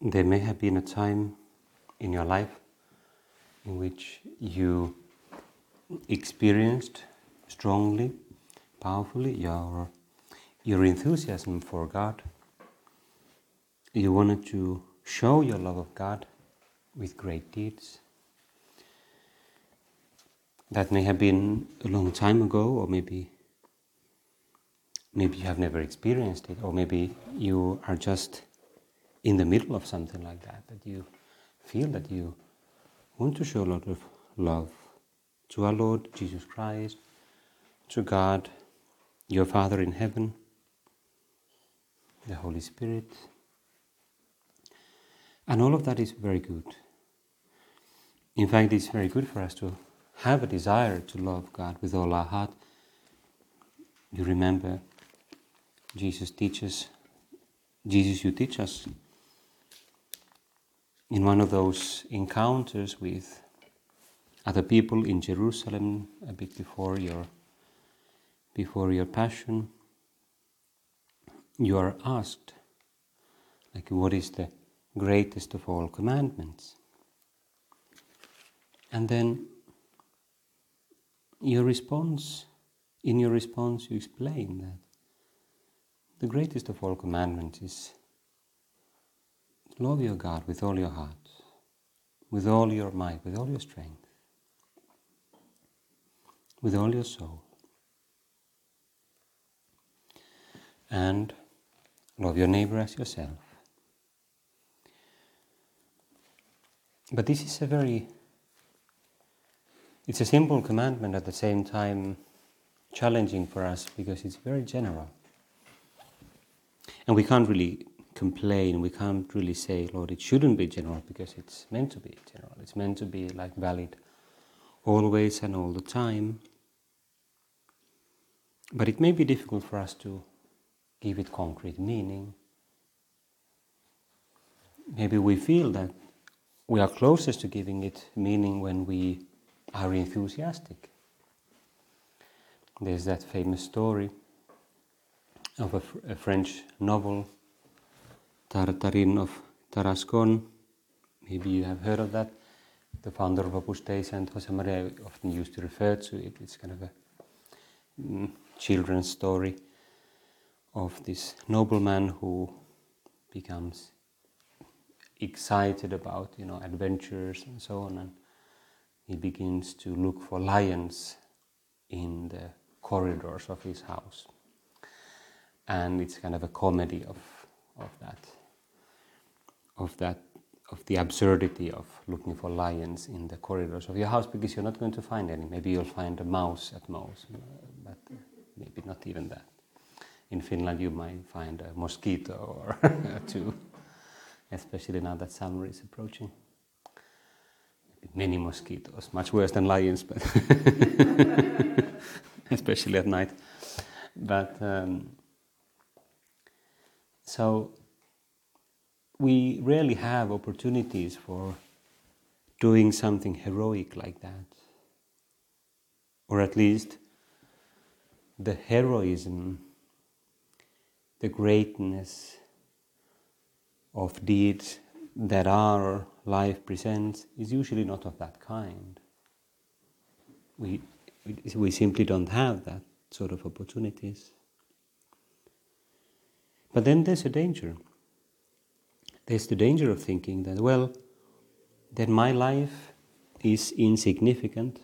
There may have been a time in your life in which you experienced strongly, powerfully your enthusiasm for God. You wanted to show your love of God with great deeds. That may have been a long time ago, or maybe you have never experienced it, or maybe you are just in the middle of something like that, that you feel that you want to show a lot of love to our Lord Jesus Christ, to God, your Father in heaven, the Holy Spirit. And all of that is very good. In fact, it's very good for us to have a desire to love God with all our heart. You remember, Jesus, you teach us, in one of those encounters with other people in Jerusalem, a bit before your passion, you are asked, like, what is the greatest of all commandments? And then in your response, you explain that the greatest of all commandments is love your God with all your heart, with all your might, with all your strength, with all your soul. And love your neighbor as yourself. But this is it's a simple commandment, at the same time challenging for us, because it's very general. And we can't really complain, we can't really say, Lord, it shouldn't be general, because it's meant to be general. It's meant to be like valid always and all the time. But it may be difficult for us to give it concrete meaning. Maybe we feel that we are closest to giving it meaning when we are enthusiastic. There's that famous story of a French novel, Tartarin of Tarascon. Maybe you have heard of that. The founder of Opus Dei, Saint Josemaria, often used to refer to it. It's kind of a children's story of this nobleman who becomes excited about, adventures and so on, and he begins to look for lions in the corridors of his house. And it's kind of a comedy of the absurdity of looking for lions in the corridors of your house, because you're not going to find any. Maybe you'll find a mouse at most, but maybe not even that. In Finland you might find a mosquito or two, especially now that summer is approaching. Many mosquitoes, much worse than lions, but especially at night. But so we rarely have opportunities for doing something heroic like that. Or at least the heroism, the greatness of deeds that our life presents is usually not of that kind. We simply don't have that sort of opportunities. But then there's a danger. There's the danger of thinking that, well, that my life is insignificant,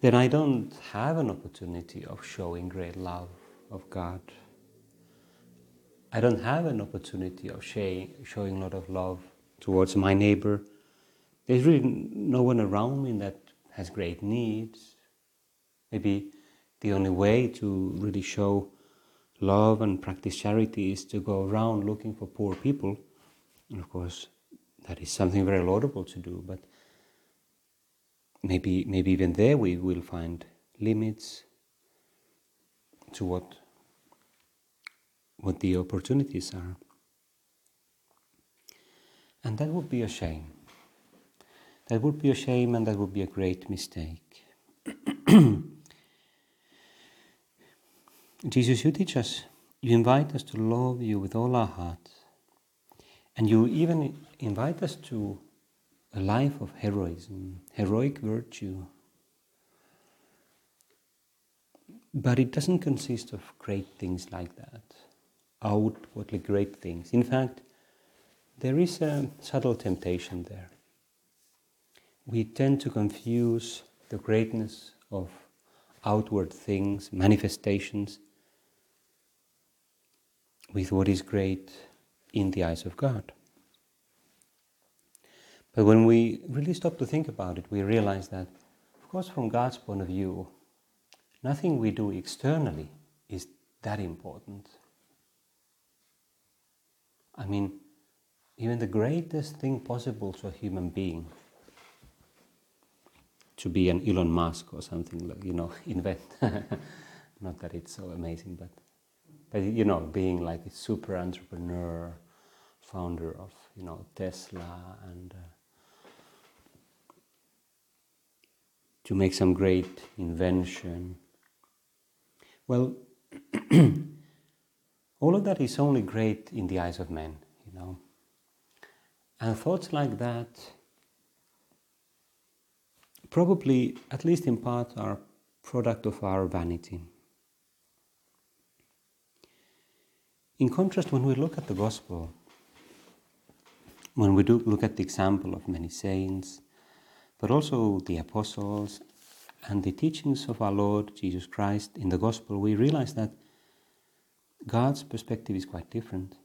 that I don't have an opportunity of showing great love of God. I don't have an opportunity of showing a lot of love towards my neighbor. There's really no one around me that has great needs. Maybe the only way to really show love and practice charity is to go around looking for poor people. And of course, that is something very laudable to do, but maybe even there we will find limits to what the opportunities are. And that would be a shame. That would be a shame, and that would be a great mistake. Jesus, you teach us, you invite us to love you with all our heart. And you even invite us to a life of heroism, heroic virtue. But it doesn't consist of great things like that, outwardly great things. In fact, there is a subtle temptation there. We tend to confuse the greatness of outward things, manifestations, with what is great in the eyes of God. But when we really stop to think about it, we realize that, of course, from God's point of view, nothing we do externally is that important. I mean, even the greatest thing possible to a human being, to be an Elon Musk or something, like, invent. Not that it's so amazing, but being like a super entrepreneur, founder of, Tesla, and to make some great invention. Well, all of that is only great in the eyes of men, And thoughts like that probably, at least in part, are a product of our vanity. In contrast, when we look at the Gospel, when we do look at the example of many saints, but also the apostles and the teachings of our Lord Jesus Christ in the Gospel, we realize that God's perspective is quite different.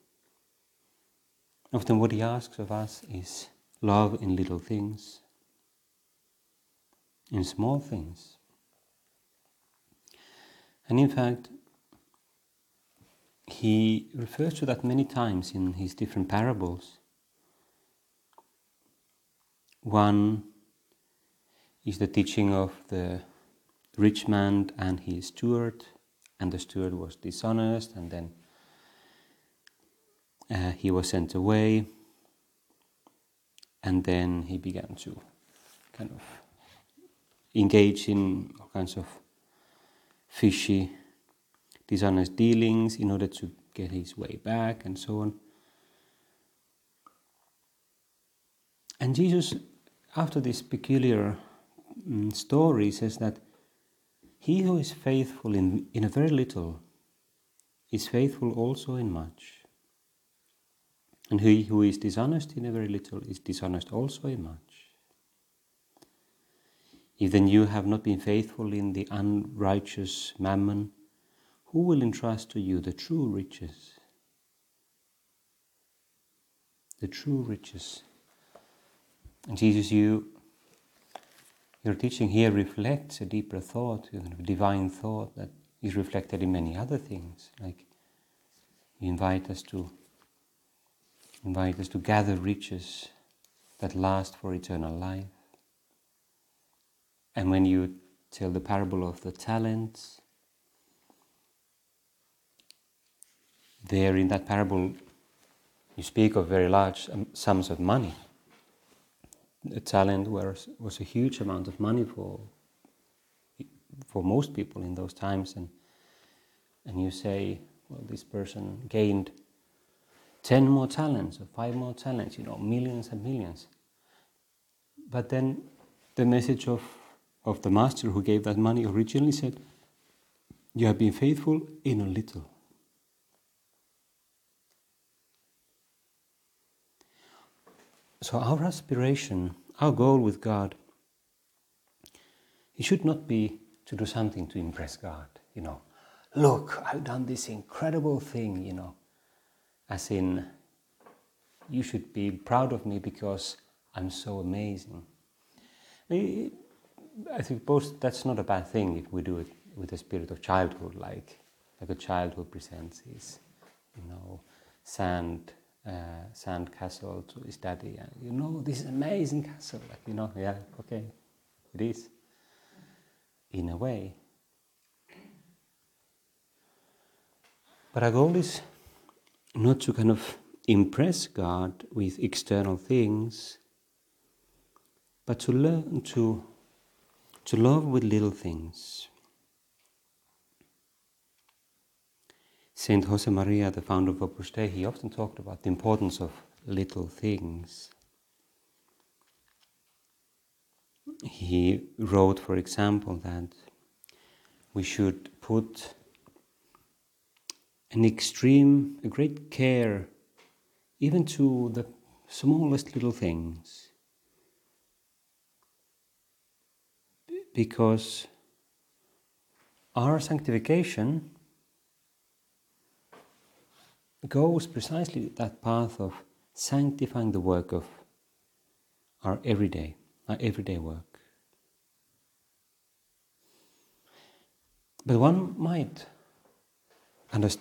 Often what he asks of us is love in little things, in small things. And in fact, he refers to that many times in his different parables. One is the teaching of the rich man and his steward, and the steward was dishonest, and then he was sent away, and then he began to kind of engage in all kinds of fishy, dishonest dealings in order to get his way back, and so on. And Jesus, after this peculiar story, says that he who is faithful in a very little is faithful also in much, and he who is dishonest in a very little is dishonest also in much. If then you have not been faithful in the unrighteous mammon, who will entrust to you the true riches? The true riches. And Jesus, your teaching here reflects a deeper thought, a divine thought that is reflected in many other things. Like, you invite us to gather riches that last for eternal life. And when you tell the parable of the talents, there in that parable you speak of very large sums of money. A talent was a huge amount of money for most people in those times, and you say, well, this person gained 10 more talents or 5 more talents, millions and millions. But then the message of the master who gave that money originally said, you have been faithful in a little. So our aspiration, our goal with God, it should not be to do something to impress God, Look, I've done this incredible thing, As in, you should be proud of me because I'm so amazing. I suppose that's not a bad thing if we do it with a spirit of childhood, like like a child who presents his, sand castle to study. And, this amazing castle, it is, in a way. But our goal is not to kind of impress God with external things, but to learn to love with little things. Saint Josemaria, the founder of Opus Dei, he often talked about the importance of little things. He wrote, for example, that we should put a great care, even to the smallest little things, because our sanctification goes precisely that path of sanctifying the work of our everyday work. But one might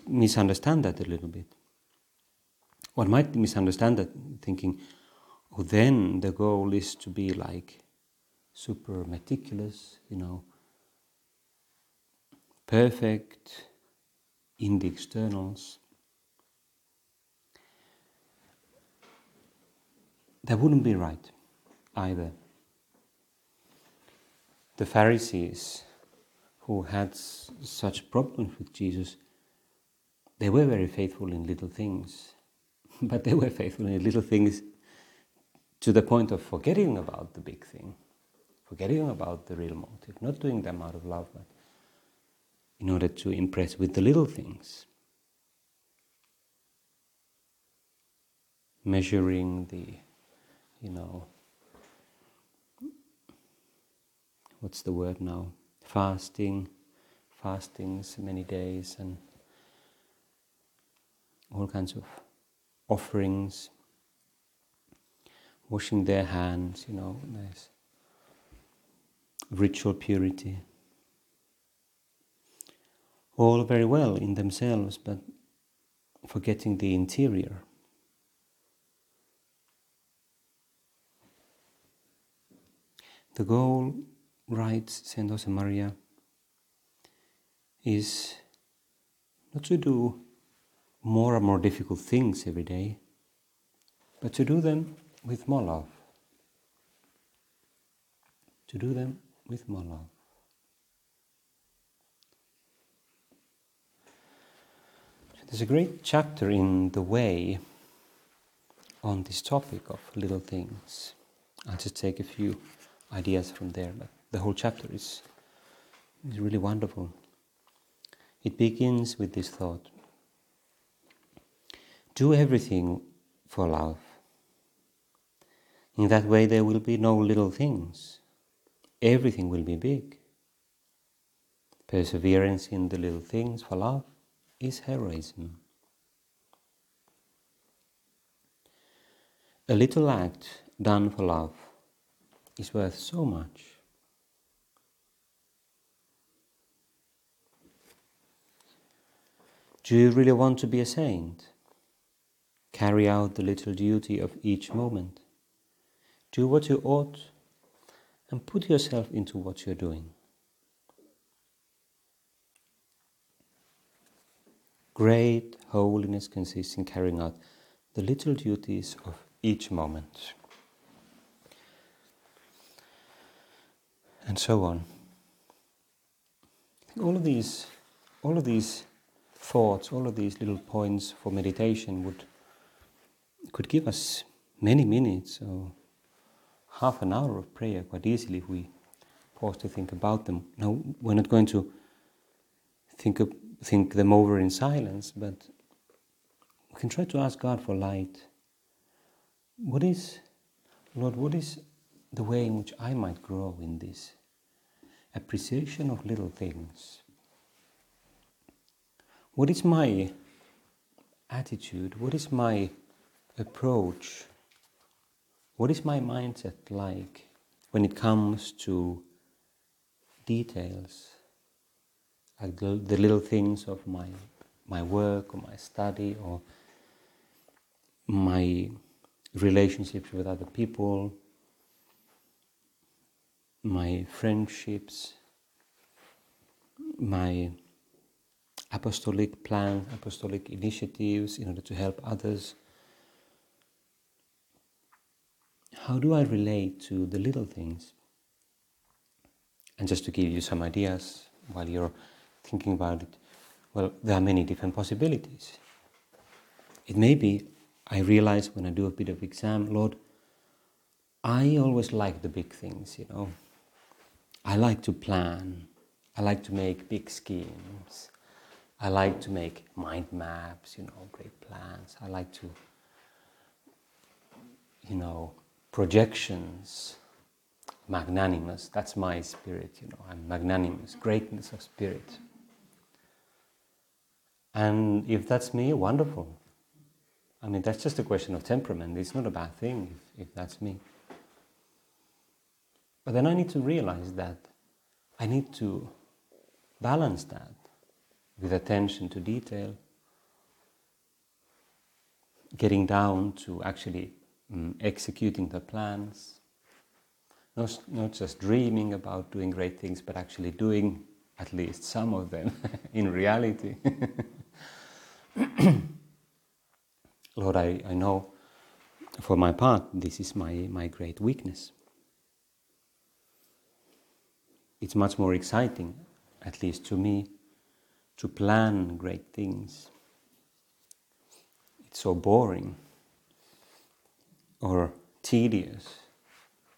misunderstand that a little bit. One might misunderstand that thinking, then the goal is to be like super meticulous, perfect in the externals. That wouldn't be right either. The Pharisees, who had such problems with Jesus, they were very faithful in little things, but they were faithful in little things to the point of forgetting about the big thing, forgetting about the real motive, not doing them out of love, but in order to impress with the little things. Measuring the, what's the word now? Fastings, many days, and all kinds of offerings, washing their hands, there's ritual purity. All very well in themselves, but forgetting the interior. The goal, writes Saint Josemaria, is not to do more and more difficult things every day, but to do them with more love. To do them with more love. There's a great chapter in The Way on this topic of little things. I'll just take a few ideas from there, but the whole chapter is really wonderful. It begins with this thought: do everything for love. In that way there will be no little things. Everything will be big. Perseverance in the little things for love is heroism. A little act done for love is worth so much. Do you really want to be a saint? Carry out the little duty of each moment. Do what you ought and put yourself into what you're doing. Great holiness consists in carrying out the little duties of each moment. And so on. All of these thoughts, all of these little points for meditation could give us many minutes or half an hour of prayer quite easily if we pause to think about them. Now, we're not going to think them over in silence, but we can try to ask God for light. Lord, what is the way in which I might grow in this appreciation of little things? What is my attitude? What is my approach? What is my mindset like when it comes to details like the little things of my work or my study or my relationships with other people, my friendships, my apostolic plans, apostolic initiatives in order to help others. How do I relate to the little things? And just to give you some ideas while you're thinking about it, well, there are many different possibilities. It may be, I realize when I do a bit of exam, Lord, I always like the big things, you know. I like to plan. I like to make big schemes. I like to make mind maps, you know, great plans. I like to, you know, projections, magnanimous. That's my spirit, you know. I'm magnanimous, greatness of spirit. And if that's me, wonderful. I mean, that's just a question of temperament. It's not a bad thing if that's me. But then I need to realize that I need to balance that with attention to detail, getting down to actually executing the plans, not just dreaming about doing great things, but actually doing at least some of them in reality. Lord, I know for my part this is my great weakness. It's much more exciting, at least to me, to plan great things. It's so boring or tedious,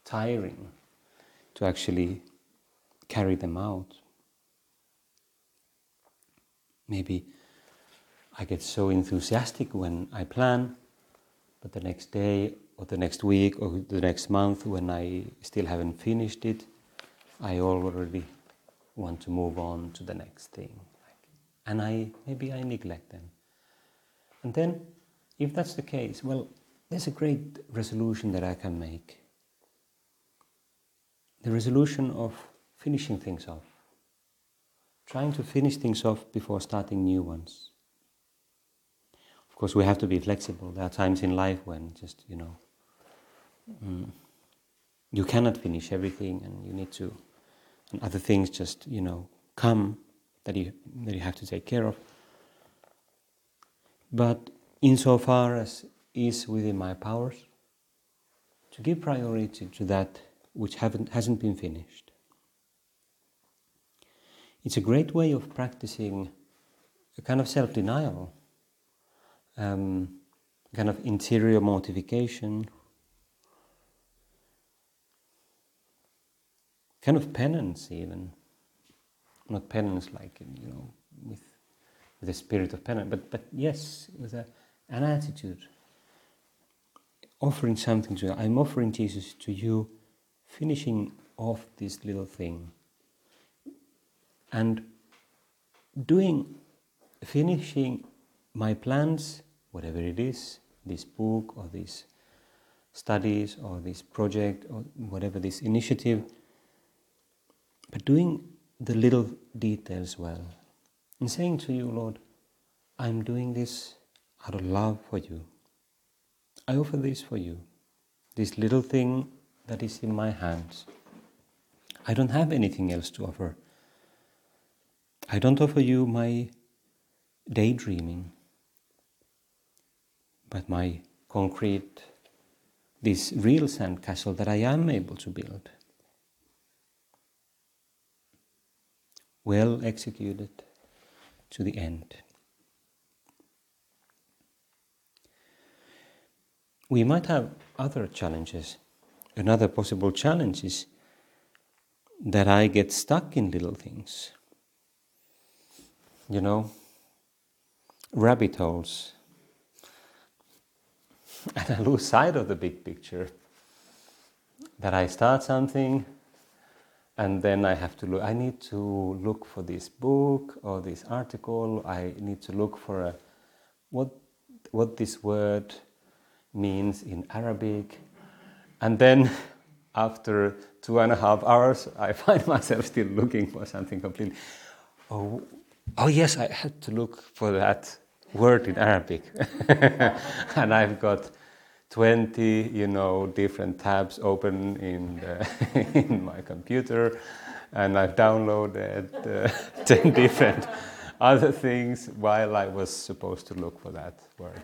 tiring to actually carry them out. Maybe I get so enthusiastic when I plan, but the next day or the next week or the next month when I still haven't finished it, I already want to move on to the next thing. And maybe I neglect them. And then, if that's the case, well, there's a great resolution that I can make. The resolution of finishing things off. Trying to finish things off before starting new ones. Of course, we have to be flexible. There are times in life when just, you know, you cannot finish everything and you need to, and other things just, you know, come that you have to take care of. But insofar as is within my powers, to give priority to that which hasn't been finished. It's a great way of practicing a kind of self-denial, a kind of interior mortification, kind of penance even. Not penance like, you know, with the spirit of penance, but yes, with an attitude. Offering something to you. I'm offering Jesus to you, finishing off this little thing. And finishing my plans, whatever it is, this book or these studies or this project or whatever this initiative, but doing the little details well. And saying to you, Lord, I'm doing this out of love for you. I offer this for you, this little thing that is in my hands. I don't have anything else to offer. I don't offer you my daydreaming, but my concrete, this real sandcastle that I am able to build. Well executed to the end. We might have other challenges. Another possible challenge is that I get stuck in little things. You know, rabbit holes. And I lose sight of the big picture. That I start something and then I have to look. I need to look for this book or this article. I need to look for what this word means in Arabic. And then after 2.5 hours, I find myself still looking for something completely. Oh yes, I had to look for that word in Arabic. And I've got 20, different tabs open in my computer, and I've downloaded 10 different other things while I was supposed to look for that word.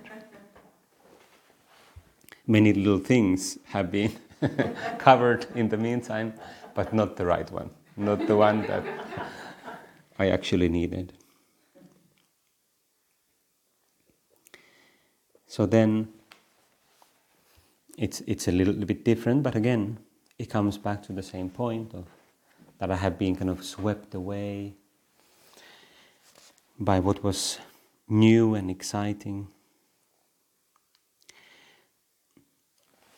Many little things have been covered in the meantime, but not the right one, not the one that I actually needed. So then it's a little bit different, but again, it comes back to the same point of that I have been kind of swept away by what was new and exciting.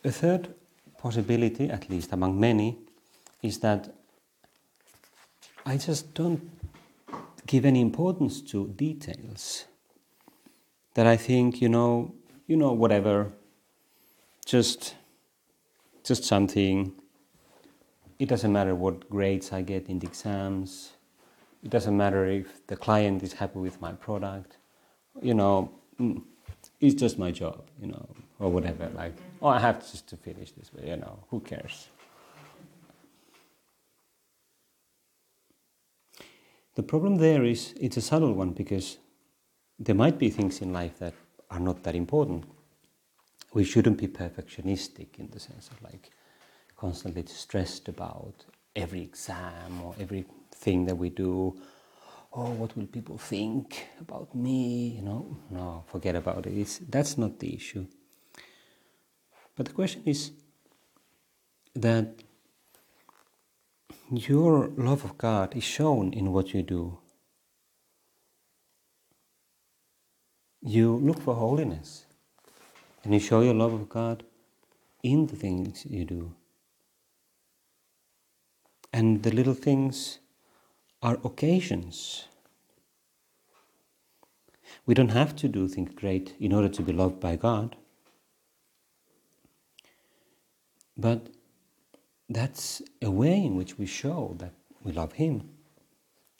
A third possibility, at least among many, is that I just don't give any importance to details. That I think, whatever, just something. It doesn't matter what grades I get in the exams. It doesn't matter if the client is happy with my product. It's just my job, or whatever. Like, I have just to finish this, but who cares? The problem there is it's a subtle one, because there might be things in life that are not that important. We shouldn't be perfectionistic in the sense of constantly stressed about every exam or everything that we do. Oh, what will people think about me? No, forget about it. That's not the issue. But the question is that your love of God is shown in what you do. You look for holiness, and you show your love of God in the things you do. And the little things are occasions. We don't have to do things great in order to be loved by God. But that's a way in which we show that we love Him,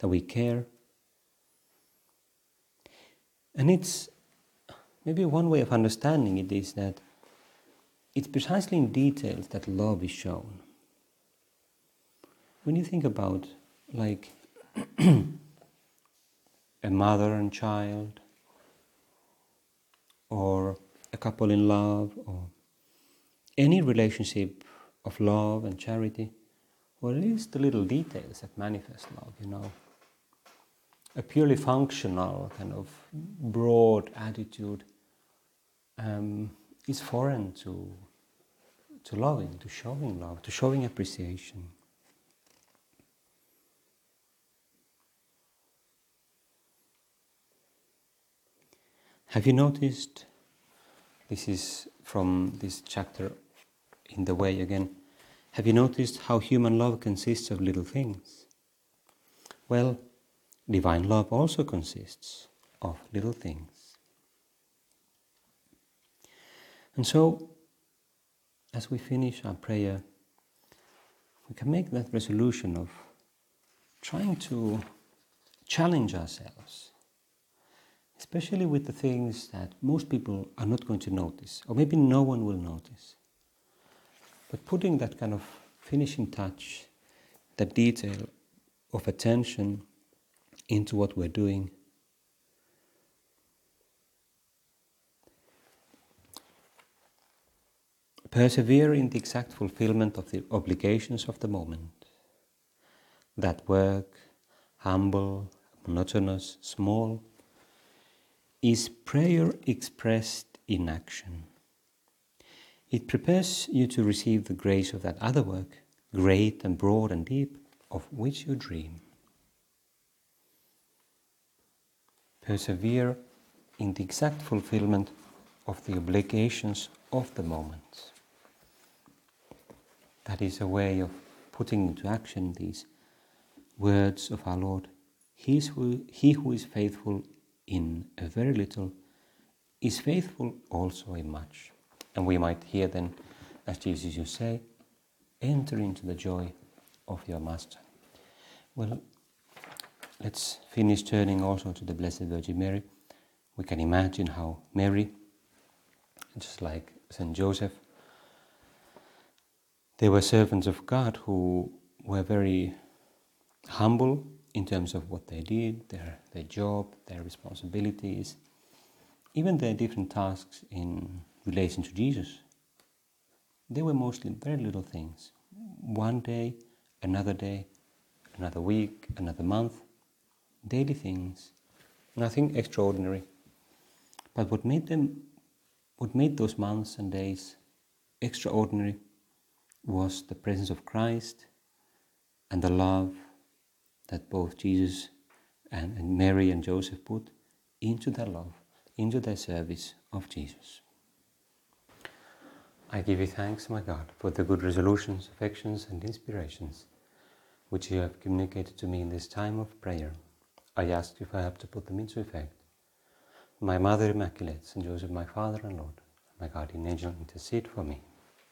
that we care. And it's maybe one way of understanding it is that it's precisely in details that love is shown. When you think about a mother and child, or a couple in love, or any relationship of love and charity, or at least the little details that manifest love, A purely functional, kind of broad attitude is foreign to loving, to showing love, to showing appreciation. Have you noticed, this is from this chapter in The Way again, have you noticed how human love consists of little things? Well, divine love also consists of little things. And so, as we finish our prayer, we can make that resolution of trying to challenge ourselves, especially with the things that most people are not going to notice, or maybe no one will notice. But putting that kind of finishing touch, that detail of attention, into what we're doing. Persevere in the exact fulfillment of the obligations of the moment. That work, humble, monotonous, small, is prayer expressed in action. It prepares you to receive the grace of that other work, great and broad and deep, of which you dream. Persevere in the exact fulfillment of the obligations of the moment. That is a way of putting into action these words of our Lord. He who is faithful in a very little is faithful also in much. And we might hear then, as Jesus used to say, enter into the joy of your Master. Well, let's finish turning also to the Blessed Virgin Mary. We can imagine how Mary, just like Saint Joseph, they were servants of God who were very humble in terms of what they did, their job, their responsibilities, even their different tasks in relation to Jesus. They were mostly very little things. One day, another week, another month, daily things, nothing extraordinary. But what made those months and days extraordinary was the presence of Christ and the love that both Jesus and Mary and Joseph put into their love, into their service of Jesus. I give you thanks, my God, for the good resolutions, affections and inspirations which you have communicated to me in this time of prayer. I ask you for help to put them into effect. My Mother Immaculate, Saint Joseph, my Father and Lord, my Guardian Angel, intercede for me.